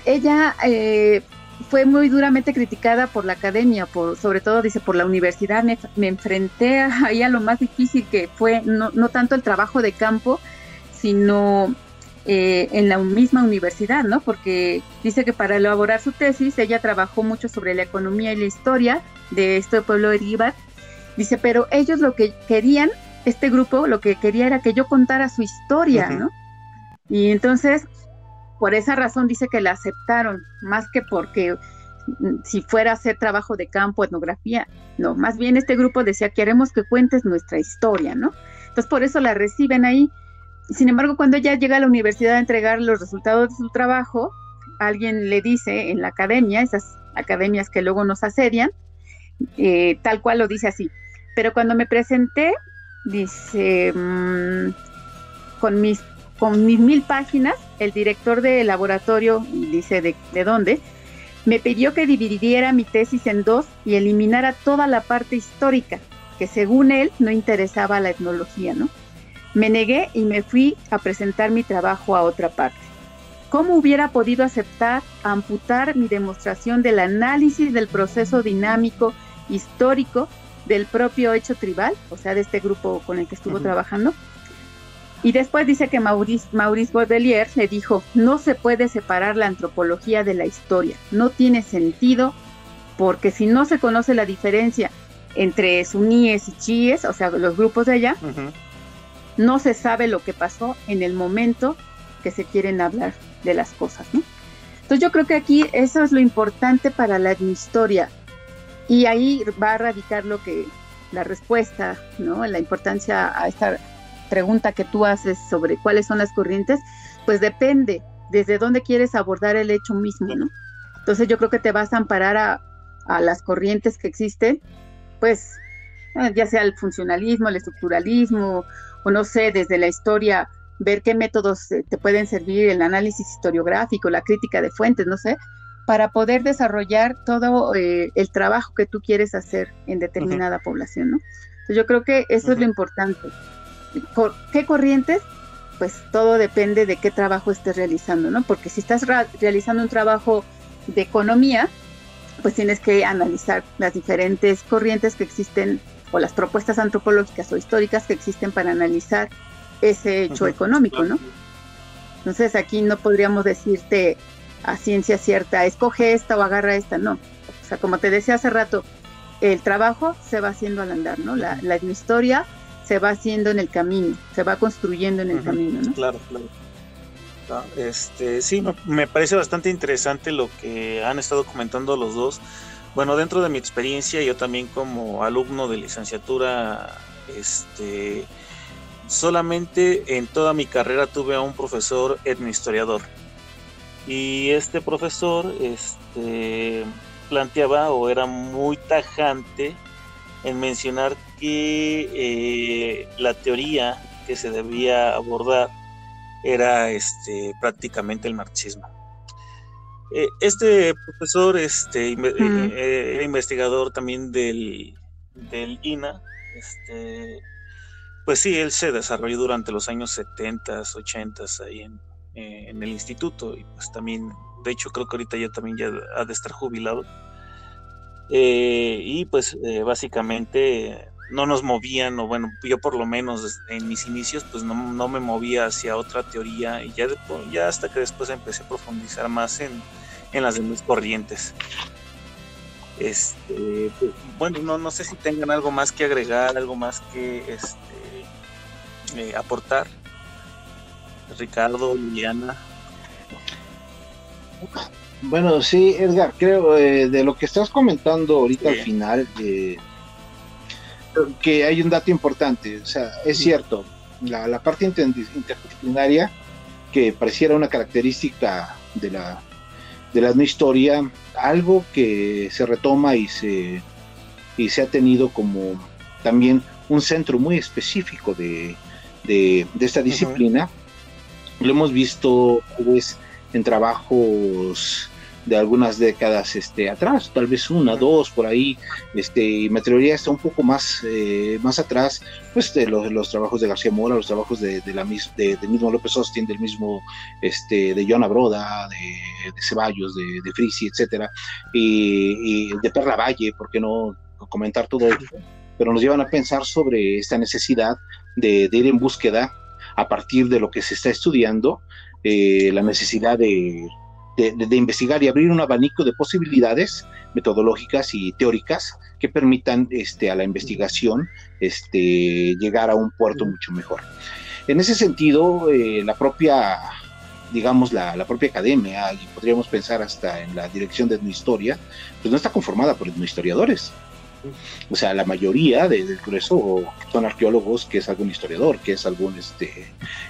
ella eh, fue muy duramente criticada por la academia, por, sobre todo, dice, por la universidad, me, me enfrenté ahí a lo más difícil que fue, no, no tanto el trabajo de campo, sino eh, en la misma universidad, ¿no? Porque dice que para elaborar su tesis ella trabajó mucho sobre la economía y la historia de este pueblo de Erivat. Dice, pero ellos lo que querían, este grupo lo que quería era que yo contara su historia, uh-huh. ¿no? Y entonces, por esa razón dice que la aceptaron, más que porque si fuera a hacer trabajo de campo, etnografía, no, más bien este grupo decía, queremos que cuentes nuestra historia, ¿no? Entonces por eso la reciben ahí. Sin embargo, cuando ella llega a la universidad a entregar los resultados de su trabajo, alguien le dice en la academia, esas academias que luego nos asedian, eh, tal cual lo dice así, pero cuando me presenté, dice, mmm, con mis con mis mil páginas, el director del laboratorio, dice de, de dónde, me pidió que dividiera mi tesis en dos y eliminara toda la parte histórica, que según él no interesaba a la etnología, ¿no? Me negué y me fui a presentar mi trabajo a otra parte. ¿Cómo hubiera podido aceptar amputar mi demostración del análisis del proceso dinámico histórico del propio hecho tribal, o sea, de este grupo con el que estuvo uh-huh. trabajando? Y después dice que Maurice, Maurice Baudelier le dijo, no se puede separar la antropología de la historia, no tiene sentido, porque si no se conoce la diferencia entre suníes y chiíes, o sea, los grupos de allá, uh-huh. no se sabe lo que pasó en el momento que se quieren hablar de las cosas, ¿no? Entonces yo creo que aquí eso es lo importante para la etnohistoria, y ahí va a radicar lo que, la respuesta, ¿no? La importancia a esta pregunta que tú haces sobre cuáles son las corrientes, pues depende desde dónde quieres abordar el hecho mismo, ¿no? Entonces yo creo que te vas a amparar a, a las corrientes que existen, pues ya sea el funcionalismo, el estructuralismo, o no sé, desde la historia, ver qué métodos te pueden servir, el análisis historiográfico, la crítica de fuentes, no sé, para poder desarrollar todo eh, el trabajo que tú quieres hacer en determinada uh-huh. población, ¿no? Entonces yo creo que eso uh-huh. es lo importante. ¿Qué corrientes? Pues todo depende de qué trabajo estés realizando, ¿no? Porque si estás ra- realizando un trabajo de economía, pues tienes que analizar las diferentes corrientes que existen o las propuestas antropológicas o históricas que existen para analizar ese hecho uh-huh. económico, ¿no? Entonces aquí no podríamos decirte a ciencia cierta, escoge esta o agarra esta, no. O sea, como te decía hace rato, el trabajo se va haciendo al andar, ¿no? La, la historia se va haciendo en el camino, se va construyendo en el uh-huh. camino, ¿no? Claro, claro. Este, sí, me, me parece bastante interesante lo que han estado comentando los dos. Bueno, dentro de mi experiencia, yo también como alumno de licenciatura, este, solamente en toda mi carrera tuve a un profesor etnohistoriador. Y este profesor, este, planteaba o era muy tajante en mencionar que eh, la teoría que se debía abordar era este, prácticamente el marxismo. Eh, este profesor este, inve- mm. eh, era investigador también del, del I N A H. Este, pues sí, él se desarrolló durante los años setenta, ochenta ahí en, eh, en el instituto. Y pues también, de hecho, creo que ahorita ya también ya ha de estar jubilado. Eh, y pues eh, básicamente no nos movían, o bueno, yo por lo menos en mis inicios pues no, no me movía hacia otra teoría, y ya, después, ya hasta que después empecé a profundizar más en, en las demás corrientes. Este, pues, bueno, no, no sé si tengan algo más que agregar, algo más que este, eh, aportar. Ricardo, Liliana. Bueno, sí, Edgar, creo eh, de lo que estás comentando ahorita sí. al final, eh, que hay un dato importante, o sea, es sí. cierto, la, la parte interdisciplinaria, que pareciera una característica de la de la etnohistoria, algo que se retoma y se y se ha tenido como también un centro muy específico de, de, de esta disciplina, uh-huh. lo hemos visto pues, en trabajos de algunas décadas este, atrás, tal vez una, dos, por ahí, este, y me atrevería hasta un poco más, eh, más atrás, pues de los, los trabajos de García Mora, los trabajos de, de la mis, de, del mismo López Austin, del mismo, este, de Johanna Broda, de, de Ceballos, de, de Frizi, etcétera, y, y de Perla Valle, por qué no comentar todo esto, pero nos llevan a pensar sobre esta necesidad de, de ir en búsqueda a partir de lo que se está estudiando, eh, la necesidad de, de, de investigar y abrir un abanico de posibilidades metodológicas y teóricas que permitan este, a la investigación este, llegar a un puerto mucho mejor. En ese sentido, eh, la propia, digamos, la, la propia academia, y podríamos pensar hasta en la dirección de etnohistoria, pues no está conformada por etnohistoriadores. O sea, la mayoría de, del grueso son arqueólogos, que es algún historiador, que es algún este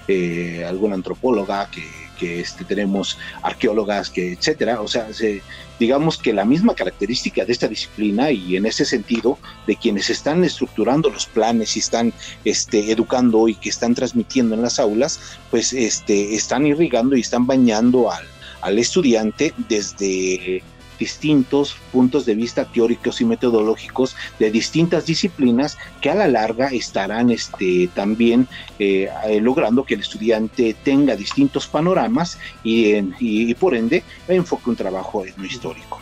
eh, alguna antropóloga, que, que este, tenemos arqueólogas, que etcétera. O sea, se, digamos que la misma característica de esta disciplina, y en ese sentido de quienes están estructurando los planes y están este, educando y que están transmitiendo en las aulas, pues este, están irrigando y están bañando al, al estudiante desde distintos puntos de vista teóricos y metodológicos de distintas disciplinas, que a la larga estarán este, también eh, logrando que el estudiante tenga distintos panoramas y, en, y, y por ende enfoque un trabajo etnohistórico.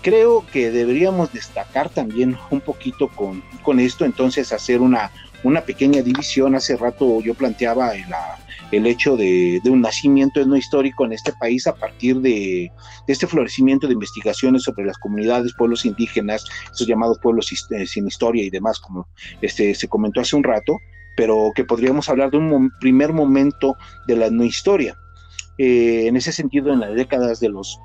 Creo que deberíamos destacar también un poquito con, con esto, entonces hacer una, una pequeña división. Hace rato yo planteaba la el hecho de, de un nacimiento etnohistórico en este país a partir de, de este florecimiento de investigaciones sobre las comunidades, pueblos indígenas, esos llamados pueblos sin historia y demás, como este, se comentó hace un rato, pero que podríamos hablar de un primer momento de la etnohistoria. Eh, en ese sentido, en las décadas de los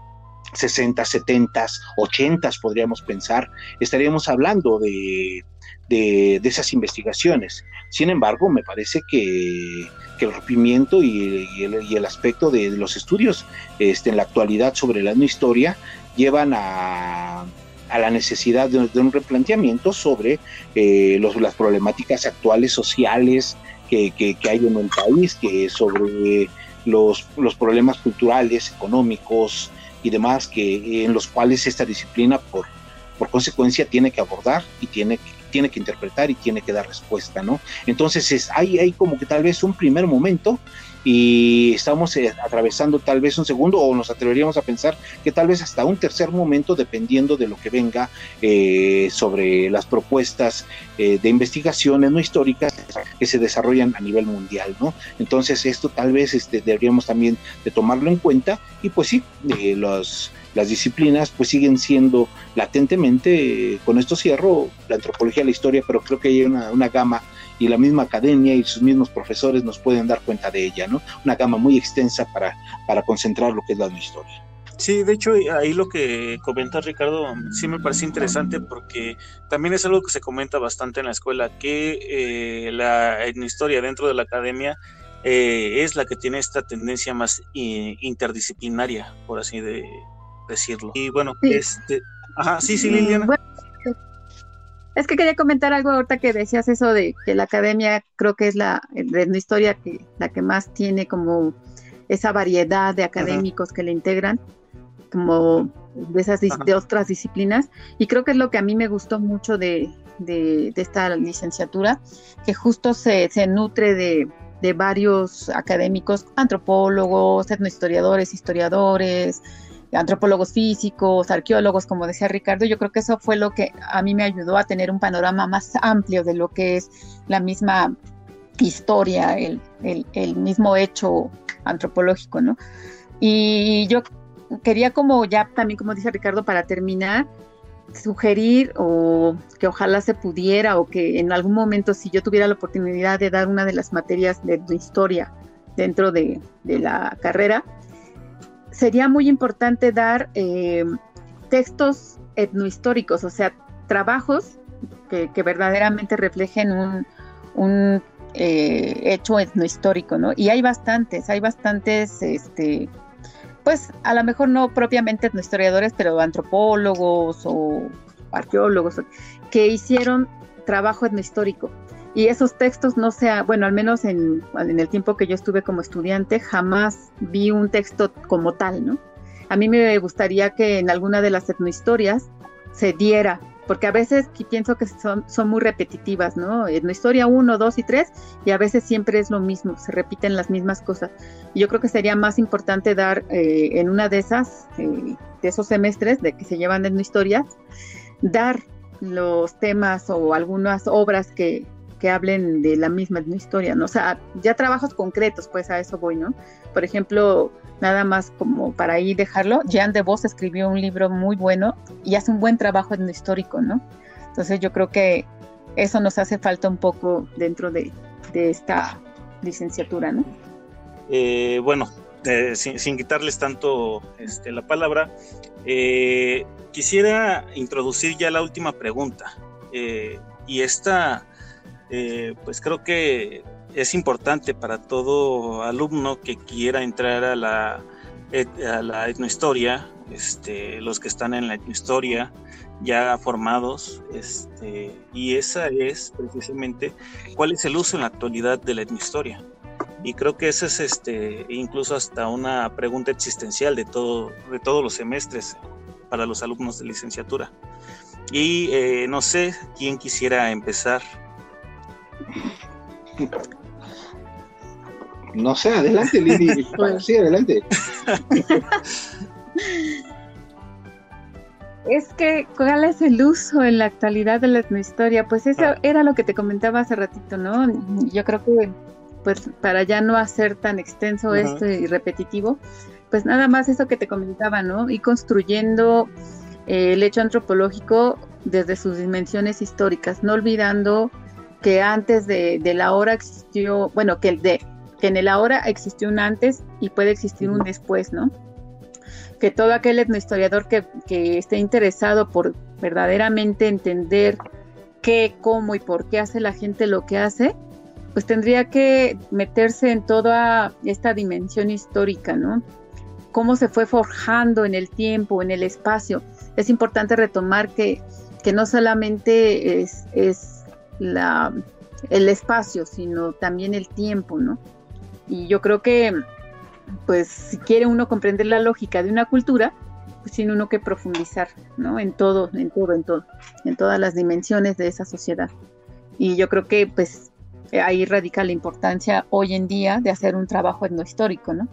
sesenta, setenta, ochenta, podríamos pensar, estaríamos hablando de, de, de esas investigaciones. Sin embargo, me parece que, que el rompimiento y, y, el, y el aspecto de los estudios este, en la actualidad sobre la etnohistoria llevan a, a la necesidad de, de un replanteamiento sobre eh, los, las problemáticas actuales sociales que, que, que hay en el país, que sobre los, los problemas culturales, económicos y demás, que en los cuales esta disciplina por, por consecuencia tiene que abordar y tiene que, tiene que interpretar y tiene que dar respuesta, ¿no? Entonces es, hay, hay como que tal vez un primer momento y estamos eh, atravesando tal vez un segundo, o nos atreveríamos a pensar que tal vez hasta un tercer momento, dependiendo de lo que venga eh, sobre las propuestas eh, de investigaciones no históricas que se desarrollan a nivel mundial, ¿no? Entonces esto tal vez este, deberíamos también de tomarlo en cuenta, y pues sí, eh, los... las disciplinas pues siguen siendo latentemente, eh, con esto cierro, la antropología, la historia, pero creo que hay una, una gama, y la misma academia y sus mismos profesores nos pueden dar cuenta de ella, ¿no? Una gama muy extensa para, para concentrar lo que es la historia. Sí, de hecho ahí lo que comentas, Ricardo, sí me parece interesante, porque también es algo que se comenta bastante en la escuela, que eh, la etnohistoria dentro de la academia eh, es la que tiene esta tendencia más eh, interdisciplinaria, por así de decirlo. Y bueno, sí. este, ajá, sí, sí, Liliana. Bueno, es que quería comentar algo ahorita que decías eso de que la academia, creo que es la de la historia que la que más tiene como esa variedad de académicos, ajá, que le integran como de esas dis, de otras disciplinas, y creo que es lo que a mí me gustó mucho de de, de esta licenciatura, que justo se se nutre de de varios académicos, antropólogos, etnohistoriadores, historiadores, antropólogos físicos, arqueólogos, como decía Ricardo. Yo creo que eso fue lo que a mí me ayudó a tener un panorama más amplio de lo que es la misma historia, el, el, el mismo hecho antropológico, ¿no? Y yo quería, como ya también, como dice Ricardo, para terminar, sugerir o que ojalá se pudiera, o que en algún momento, si yo tuviera la oportunidad de dar una de las materias de, de historia dentro de, de la carrera, sería muy importante dar eh, textos etnohistóricos, o sea, trabajos que, que verdaderamente reflejen un, un eh, hecho etnohistórico, ¿no? Y hay bastantes, hay bastantes, este, pues a lo mejor no propiamente etnohistoriadores, pero antropólogos o arqueólogos que hicieron trabajo etnohistórico. Y esos textos no sea, bueno, al menos en, en el tiempo que yo estuve como estudiante, jamás vi un texto como tal, ¿no? A mí me gustaría que en alguna de las etnohistorias se diera, porque a veces pienso que son, son muy repetitivas, ¿no? Etnohistoria uno, dos y tres, y a veces siempre es lo mismo, se repiten las mismas cosas. Y yo creo que sería más importante dar eh, en una de esas, eh, de esos semestres de que se llevan etnohistorias, dar los temas o algunas obras que que hablen de la misma historia, ¿no? O sea, ya trabajos concretos, pues a eso voy, ¿no? Por ejemplo, nada más como para ahí dejarlo, Jean de Vos escribió un libro muy bueno y hace un buen trabajo en lo histórico, ¿no? Entonces yo creo que eso nos hace falta un poco dentro de, de esta licenciatura, ¿no? Eh, bueno, eh, sin, sin quitarles tanto este, la palabra, eh, quisiera introducir ya la última pregunta. Eh, y esta, eh, pues creo que es importante para todo alumno que quiera entrar a la, a la etnohistoria, este, los que están en la etnohistoria ya formados, este, y esa es precisamente cuál es el uso en la actualidad de la etnohistoria. Y creo que esa es este, incluso hasta una pregunta existencial de, todo, de todos los semestres para los alumnos de licenciatura. Y eh, no sé quién quisiera empezar. No sé, adelante, Lili. Sí, adelante. Es que, ¿cuál es el uso en la actualidad de la etnohistoria? Pues eso era lo que te comentaba hace ratito, ¿no? Yo creo que, pues, para ya no hacer tan extenso uh-huh. esto y repetitivo, pues nada más eso que te comentaba, ¿no? Y construyendo eh, el hecho antropológico desde sus dimensiones históricas, no olvidando que antes de, de la ahora existió, bueno, que, de, que en el ahora existió un antes y puede existir un después, ¿no? Que todo aquel etnohistoriador que, que esté interesado por verdaderamente entender qué, cómo y por qué hace la gente lo que hace, pues tendría que meterse en toda esta dimensión histórica, ¿no? Cómo se fue forjando en el tiempo, en el espacio. Es importante retomar que, que no solamente es, es la, el espacio, sino también el tiempo, ¿no? Y yo creo que, pues, si quiere uno comprender la lógica de una cultura, pues tiene uno que profundizar, ¿no? En todo, en todo, en todo, en todas las dimensiones de esa sociedad. Y yo creo que, pues, ahí radica la importancia hoy en día de hacer un trabajo etnohistórico, ¿no?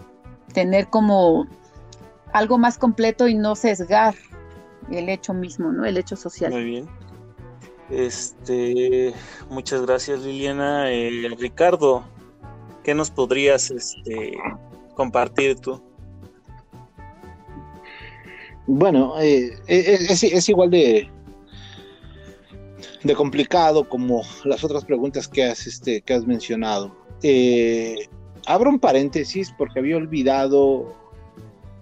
Tener como algo más completo y no sesgar el hecho mismo, ¿no? El hecho social. Muy bien. Este, muchas gracias, Liliana. Eh, Ricardo, ¿qué nos podrías este, compartir tú? Bueno, eh, es, es igual de, de complicado como las otras preguntas que has, este, que has mencionado. Eh, Abro un paréntesis porque había olvidado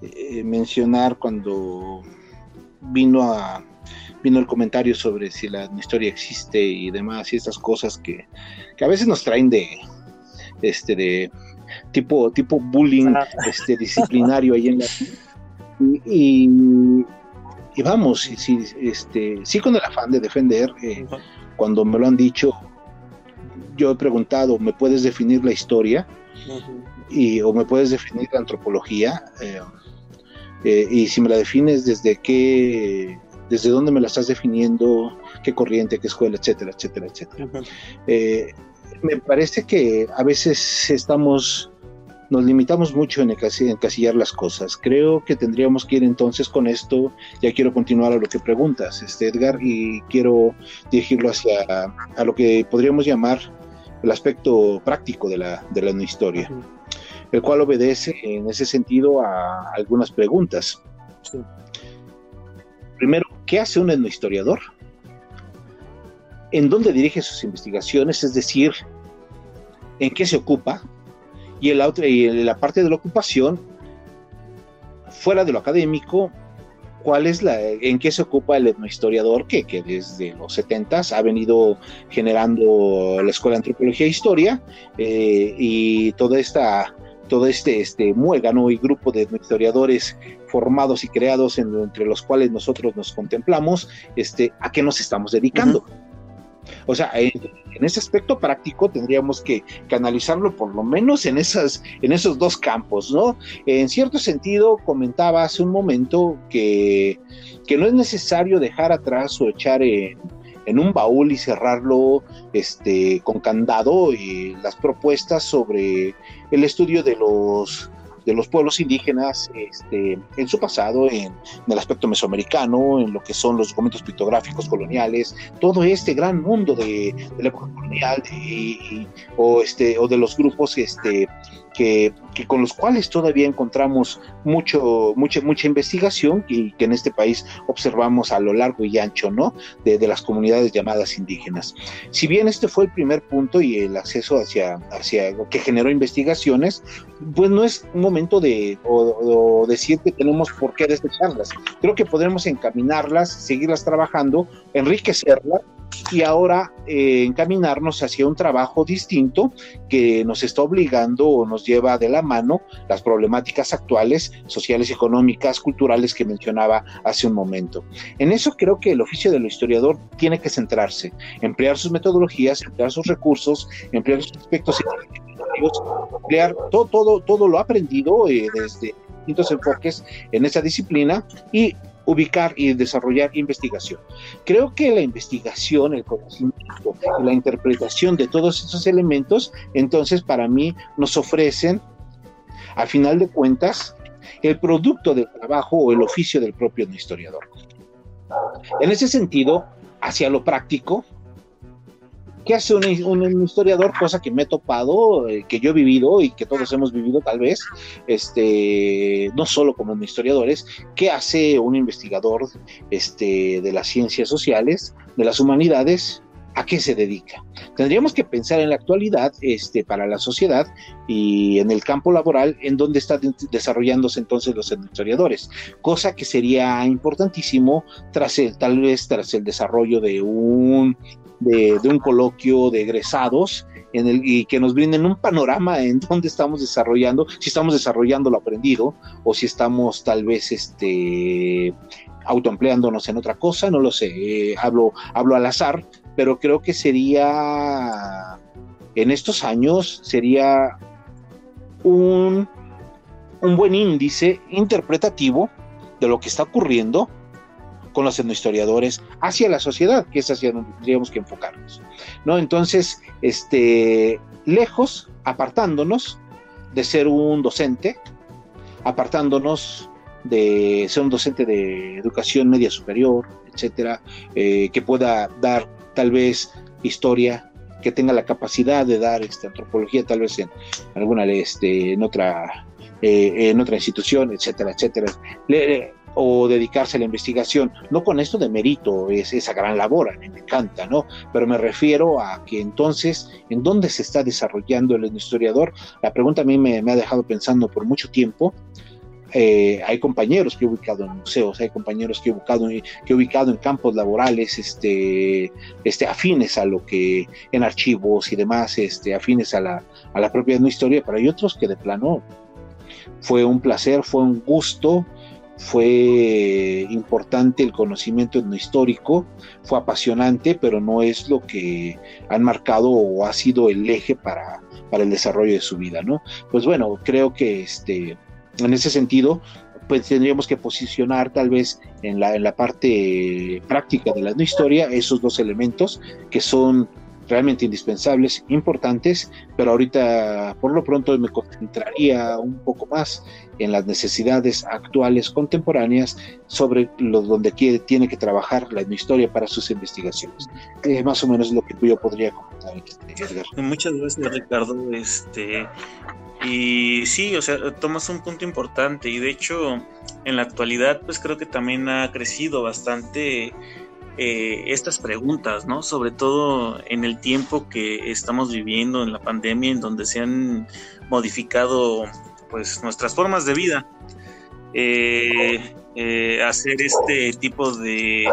eh, mencionar cuando vino a vino el comentario sobre si la historia existe y demás y estas cosas que, que a veces nos traen de este de tipo tipo bullying ah. este disciplinario ahí en la y, y, y vamos sí si, este sí con el afán de defender eh, uh-huh. cuando me lo han dicho yo he preguntado ¿me puedes definir la historia? Y, o me puedes definir la antropología eh, eh, y si me la defines desde qué desde dónde me la estás definiendo, qué corriente, qué escuela, etcétera, etcétera, etcétera. Uh-huh. eh, me parece que a veces estamos nos limitamos mucho en encasillar las cosas. Creo que tendríamos que ir entonces con esto. Ya quiero continuar a lo que preguntas, este, Edgar, y quiero dirigirlo hacia a lo que podríamos llamar el aspecto práctico de la, de la etnohistoria, uh-huh. el cual obedece en ese sentido a algunas preguntas. Sí. Primero, ¿qué hace un etnohistoriador? ¿En dónde dirige sus investigaciones? Es decir, ¿en qué se ocupa? Y, el, y la parte de la ocupación, fuera de lo académico, ¿cuál es la, en qué se ocupa el etnohistoriador que, que desde los setentas ha venido generando la Escuela de Antropología e Historia eh, y toda esta, todo este, este muégano y grupo de etnohistoriadores formados y creados en, entre los cuales nosotros nos contemplamos, este, a qué nos estamos dedicando? Uh-huh. O sea, en, en ese aspecto práctico tendríamos que analizarlo por lo menos en, esas, en esos dos campos, ¿no? En cierto sentido, comentaba hace un momento que, que no es necesario dejar atrás o echar en, en un baúl y cerrarlo este, con candado y las propuestas sobre el estudio de los de los pueblos indígenas este, en su pasado, en, en el aspecto mesoamericano, en lo que son los documentos pictográficos coloniales, todo este gran mundo de, de la época colonial de, y, o, este, o de los grupos este, que, que con los cuales todavía encontramos mucho, mucha, mucha investigación y que en este país observamos a lo largo y ancho, ¿no?, de, de las comunidades llamadas indígenas. Si bien este fue el primer punto y el acceso hacia, hacia lo que generó investigaciones, pues no es un momento de o, o decir que tenemos por qué desecharlas. Creo que podremos encaminarlas, seguirlas trabajando, enriquecerlas y ahora eh, encaminarnos hacia un trabajo distinto que nos está obligando o nos lleva de la mano las problemáticas actuales, sociales, económicas, culturales que mencionaba hace un momento. En eso creo que el oficio del historiador tiene que centrarse, emplear sus metodologías, emplear sus recursos, emplear sus aspectos significativos, emplear todo, todo, todo lo aprendido eh, desde distintos enfoques en esa disciplina y ubicar y desarrollar investigación. Creo que la investigación, el conocimiento, la interpretación de todos esos elementos, entonces para mí nos ofrecen, a final de cuentas, el producto del trabajo o el oficio del propio historiador. En ese sentido, hacia lo práctico, ¿qué hace un, un, un historiador? Cosa que me he topado, eh, que yo he vivido y que todos hemos vivido tal vez, este, no solo como historiadores. ¿Qué hace un investigador este, de las ciencias sociales, de las humanidades? ¿A qué se dedica? Tendríamos que pensar en la actualidad, este, para la sociedad y en el campo laboral, en dónde están desarrollándose entonces los historiadores, cosa que sería importantísimo tras el, tal vez tras el desarrollo de un... De, de un coloquio de egresados en el, y que nos brinden un panorama en dónde estamos desarrollando, si estamos desarrollando lo aprendido o si estamos tal vez este, autoempleándonos en otra cosa, no lo sé, eh, hablo, hablo al azar, pero creo que sería, en estos años, sería un, un buen índice interpretativo de lo que está ocurriendo con los etnohistoriadores hacia la sociedad, que es hacia donde tendríamos que enfocarnos, ¿no? Entonces, este, lejos, apartándonos de ser un docente, apartándonos de ser un docente de educación media superior, etcétera, eh, que pueda dar tal vez historia, que tenga la capacidad de dar esta antropología tal vez en alguna, este, en otra, eh, en otra institución, etcétera, etcétera. Le, o dedicarse a la investigación, no con esto de mérito, es esa gran labor, a mí me encanta, ¿no? Pero me refiero a que entonces, ¿en dónde se está desarrollando el historiador? La pregunta a mí me, me ha dejado pensando por mucho tiempo. Eh, hay compañeros que he ubicado en museos, hay compañeros que he ubicado, que he ubicado en campos laborales este, este, afines a lo que en archivos y demás, este, afines a la, a la propia historia, pero hay otros que de plano fue un placer, fue un gusto, fue importante el conocimiento etnohistórico, fue apasionante, pero no es lo que han marcado o ha sido el eje para, para el desarrollo de su vida, ¿no? Pues bueno, creo que este, en ese sentido, pues tendríamos que posicionar tal vez en la, en la parte práctica de la etnohistoria esos dos elementos que son realmente indispensables, importantes, pero ahorita por lo pronto me concentraría un poco más en las necesidades actuales, contemporáneas, sobre lo donde quiere, tiene que trabajar la historia para sus investigaciones. Es eh, más o menos lo que yo podría comentar, Edgar. Muchas gracias, Ricardo. Este, y sí, o sea, tomas un punto importante y de hecho en la actualidad pues creo que también ha crecido bastante Eh, estas preguntas, ¿no? Sobre todo en el tiempo que estamos viviendo en la pandemia, en donde se han modificado pues nuestras formas de vida. Eh, eh, hacer este tipo de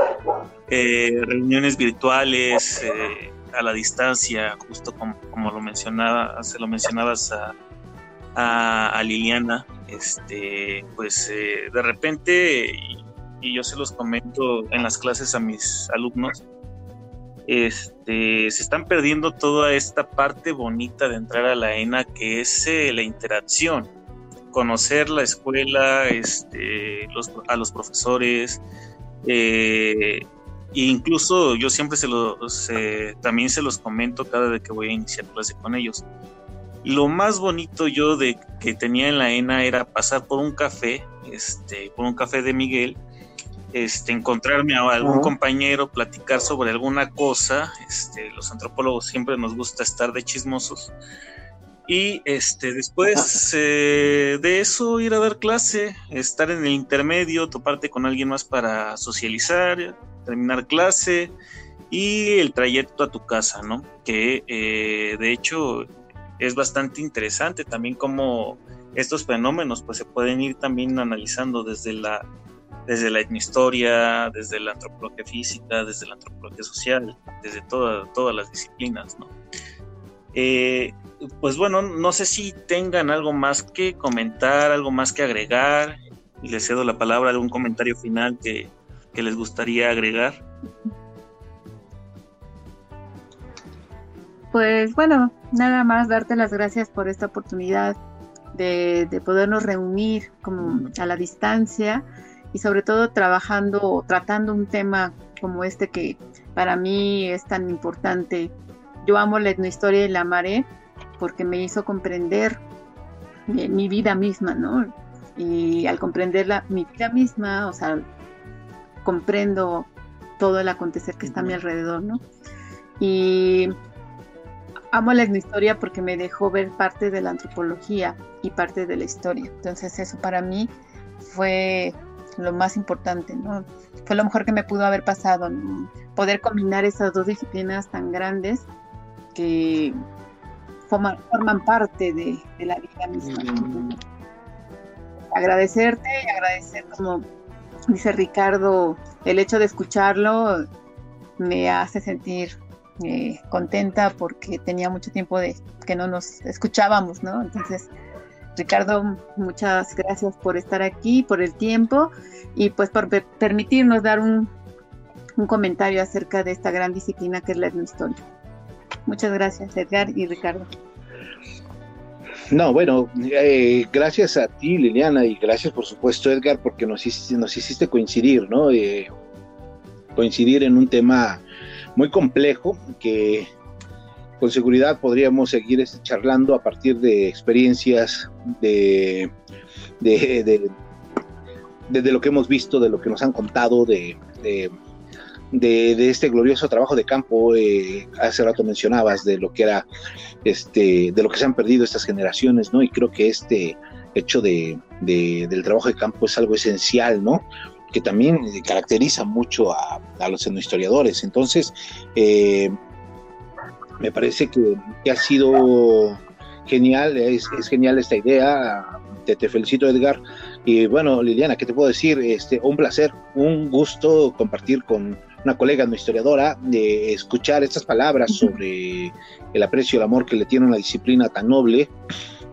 eh, reuniones virtuales eh, a la distancia, justo como, como lo mencionaba, se lo mencionabas a, a, a Liliana, este, pues eh, de repente. Y yo se los comento en las clases a mis alumnos, este, se están perdiendo toda esta parte bonita de entrar a la ENAH, que es eh, la interacción, conocer la escuela, este, los, a los profesores, eh, e incluso yo siempre se los, eh, también se los comento cada vez que voy a iniciar clase con ellos. Lo más bonito yo de que tenía en la ENAH era pasar por un café, este, por un café de Miguel, este, encontrarme a algún uh-huh. compañero, platicar sobre alguna cosa. Este, los antropólogos siempre nos gusta estar de chismosos. Y este, después eh, de eso ir a dar clase, estar en el intermedio, toparte con alguien más para socializar, terminar clase y el trayecto a tu casa, ¿no? Que eh, de hecho es bastante interesante también cómo estos fenómenos pues se pueden ir también analizando desde la desde la etnohistoria, desde la antropología física, desde la antropología social, desde toda, todas las disciplinas, ¿no? Eh, pues bueno, no sé si tengan algo más que comentar, algo más que agregar, y les cedo la palabra, algún comentario final que, que les gustaría agregar. Pues bueno, nada más darte las gracias por esta oportunidad de, de podernos reunir como a la distancia, y sobre todo trabajando o tratando un tema como este que para mí es tan importante. Yo amo la etnohistoria y la amaré porque me hizo comprender eh, mi vida misma, ¿no? Y al comprender la, mi vida misma, o sea, comprendo todo el acontecer que está a mi alrededor, ¿no? Y amo la etnohistoria porque me dejó ver parte de la antropología y parte de la historia. Entonces eso para mí fue lo más importante, ¿no? Fue lo mejor que me pudo haber pasado, ¿no? Poder combinar esas dos disciplinas tan grandes que forman, forman parte de, de la vida misma. Mm. Agradecerte y agradecer, como dice Ricardo, el hecho de escucharlo me hace sentir eh, contenta porque tenía mucho tiempo de que no nos escuchábamos, ¿no? Entonces, Ricardo, muchas gracias por estar aquí, por el tiempo y pues por pe- permitirnos dar un un comentario acerca de esta gran disciplina que es la etnohistoria. Muchas gracias, Edgar y Ricardo. No, bueno, eh, gracias a ti, Liliana, y gracias por supuesto, Edgar, porque nos hiciste, nos hiciste coincidir, ¿no? Eh, coincidir en un tema muy complejo que con seguridad podríamos seguir charlando a partir de experiencias de, de, de, de, de lo que hemos visto, de lo que nos han contado, de, de De, de este glorioso trabajo de campo. Eh, hace rato mencionabas de lo que era, este, de lo que se han perdido estas generaciones, ¿no? Y creo que este hecho de, de, del trabajo de campo es algo esencial, ¿no? Que también caracteriza mucho a, a los etnohistoriadores. Entonces, eh, me parece que, que ha sido genial, es, es genial esta idea. Te, te felicito, Edgar. Y bueno, Liliana, ¿qué te puedo decir? Este, un placer, un gusto compartir con una colega no historiadora, de escuchar estas palabras sobre el aprecio y el amor que le tiene una disciplina tan noble,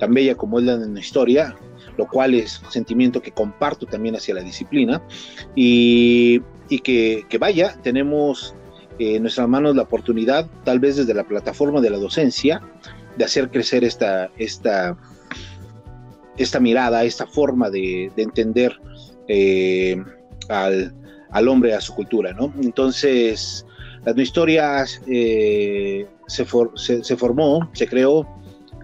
tan bella como es la de la historia, lo cual es un sentimiento que comparto también hacia la disciplina, y, y que, que vaya, tenemos eh, en nuestras manos la oportunidad, tal vez desde la plataforma de la docencia, de hacer crecer esta, esta, esta mirada, esta forma de, de entender eh, al... al hombre, a su cultura, ¿no? Entonces, la etnohistoria eh, se, for, se, se formó, se creó,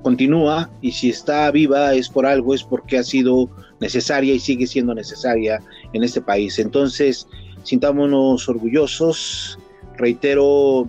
continúa, y si está viva es por algo, es porque ha sido necesaria y sigue siendo necesaria en este país. Entonces, sintámonos orgullosos. Reitero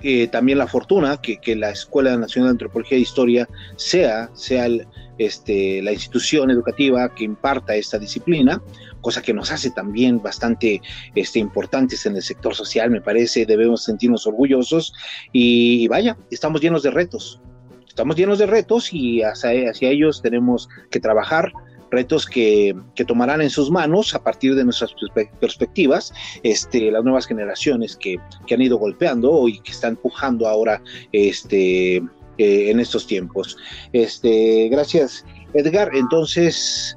eh, también la fortuna que, que la Escuela Nacional de Antropología e Historia sea, sea el, este, la institución educativa que imparta esta disciplina, cosa que nos hace también bastante este, importantes en el sector social, me parece. Debemos sentirnos orgullosos y, y vaya, estamos llenos de retos, estamos llenos de retos y hacia, hacia ellos tenemos que trabajar, retos que, que tomarán en sus manos a partir de nuestras perspectivas este, las nuevas generaciones que, que han ido golpeando y que están empujando ahora este, eh, en estos tiempos. Este, gracias, Edgar. Entonces,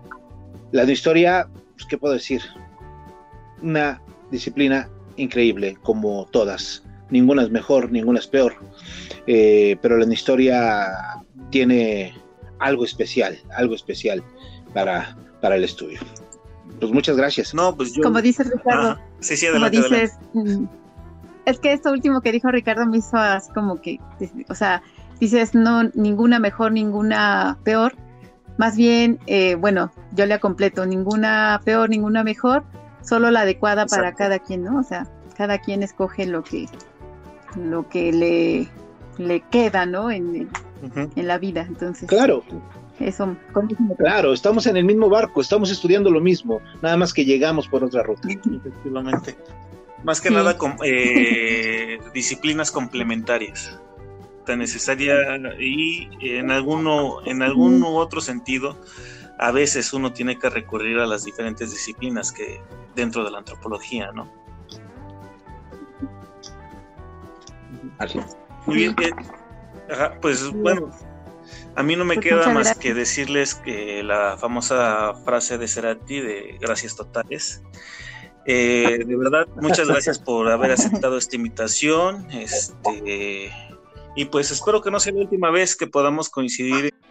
la historia... Pues, ¿qué puedo decir? Una disciplina increíble, como todas. Ninguna es mejor, ninguna es peor. Eh, pero la historia tiene algo especial, algo especial para, para el estudio. Pues muchas gracias. No, pues yo... Como dices, Ricardo. Ah, sí, sí, adelante, como dices, adelante. Es que esto último que dijo Ricardo me hizo así como que, o sea, dices, no, ninguna mejor, ninguna peor. Más bien, eh, bueno, yo la completo, ninguna peor, ninguna mejor, solo la adecuada. Exacto. Para cada quien, ¿no? O sea, cada quien escoge lo que, lo que le, le queda, ¿no? En, uh-huh. en la vida, entonces. Claro. Eso. Claro, estamos en el mismo barco, estamos estudiando lo mismo, nada más que llegamos por otra ruta. Efectivamente. Más que sí. nada, com- eh, disciplinas complementarias, tan necesaria, y en alguno, en algún u otro sentido, a veces uno tiene que recurrir a las diferentes disciplinas que dentro de la antropología, ¿no? Así. Muy bien, bien. Ajá, pues bueno. A mí no me pues queda más que decirles que la famosa frase de Cerati de gracias totales. Eh, de verdad, muchas gracias por haber aceptado esta invitación. Este, y pues espero que no sea la última vez que podamos coincidir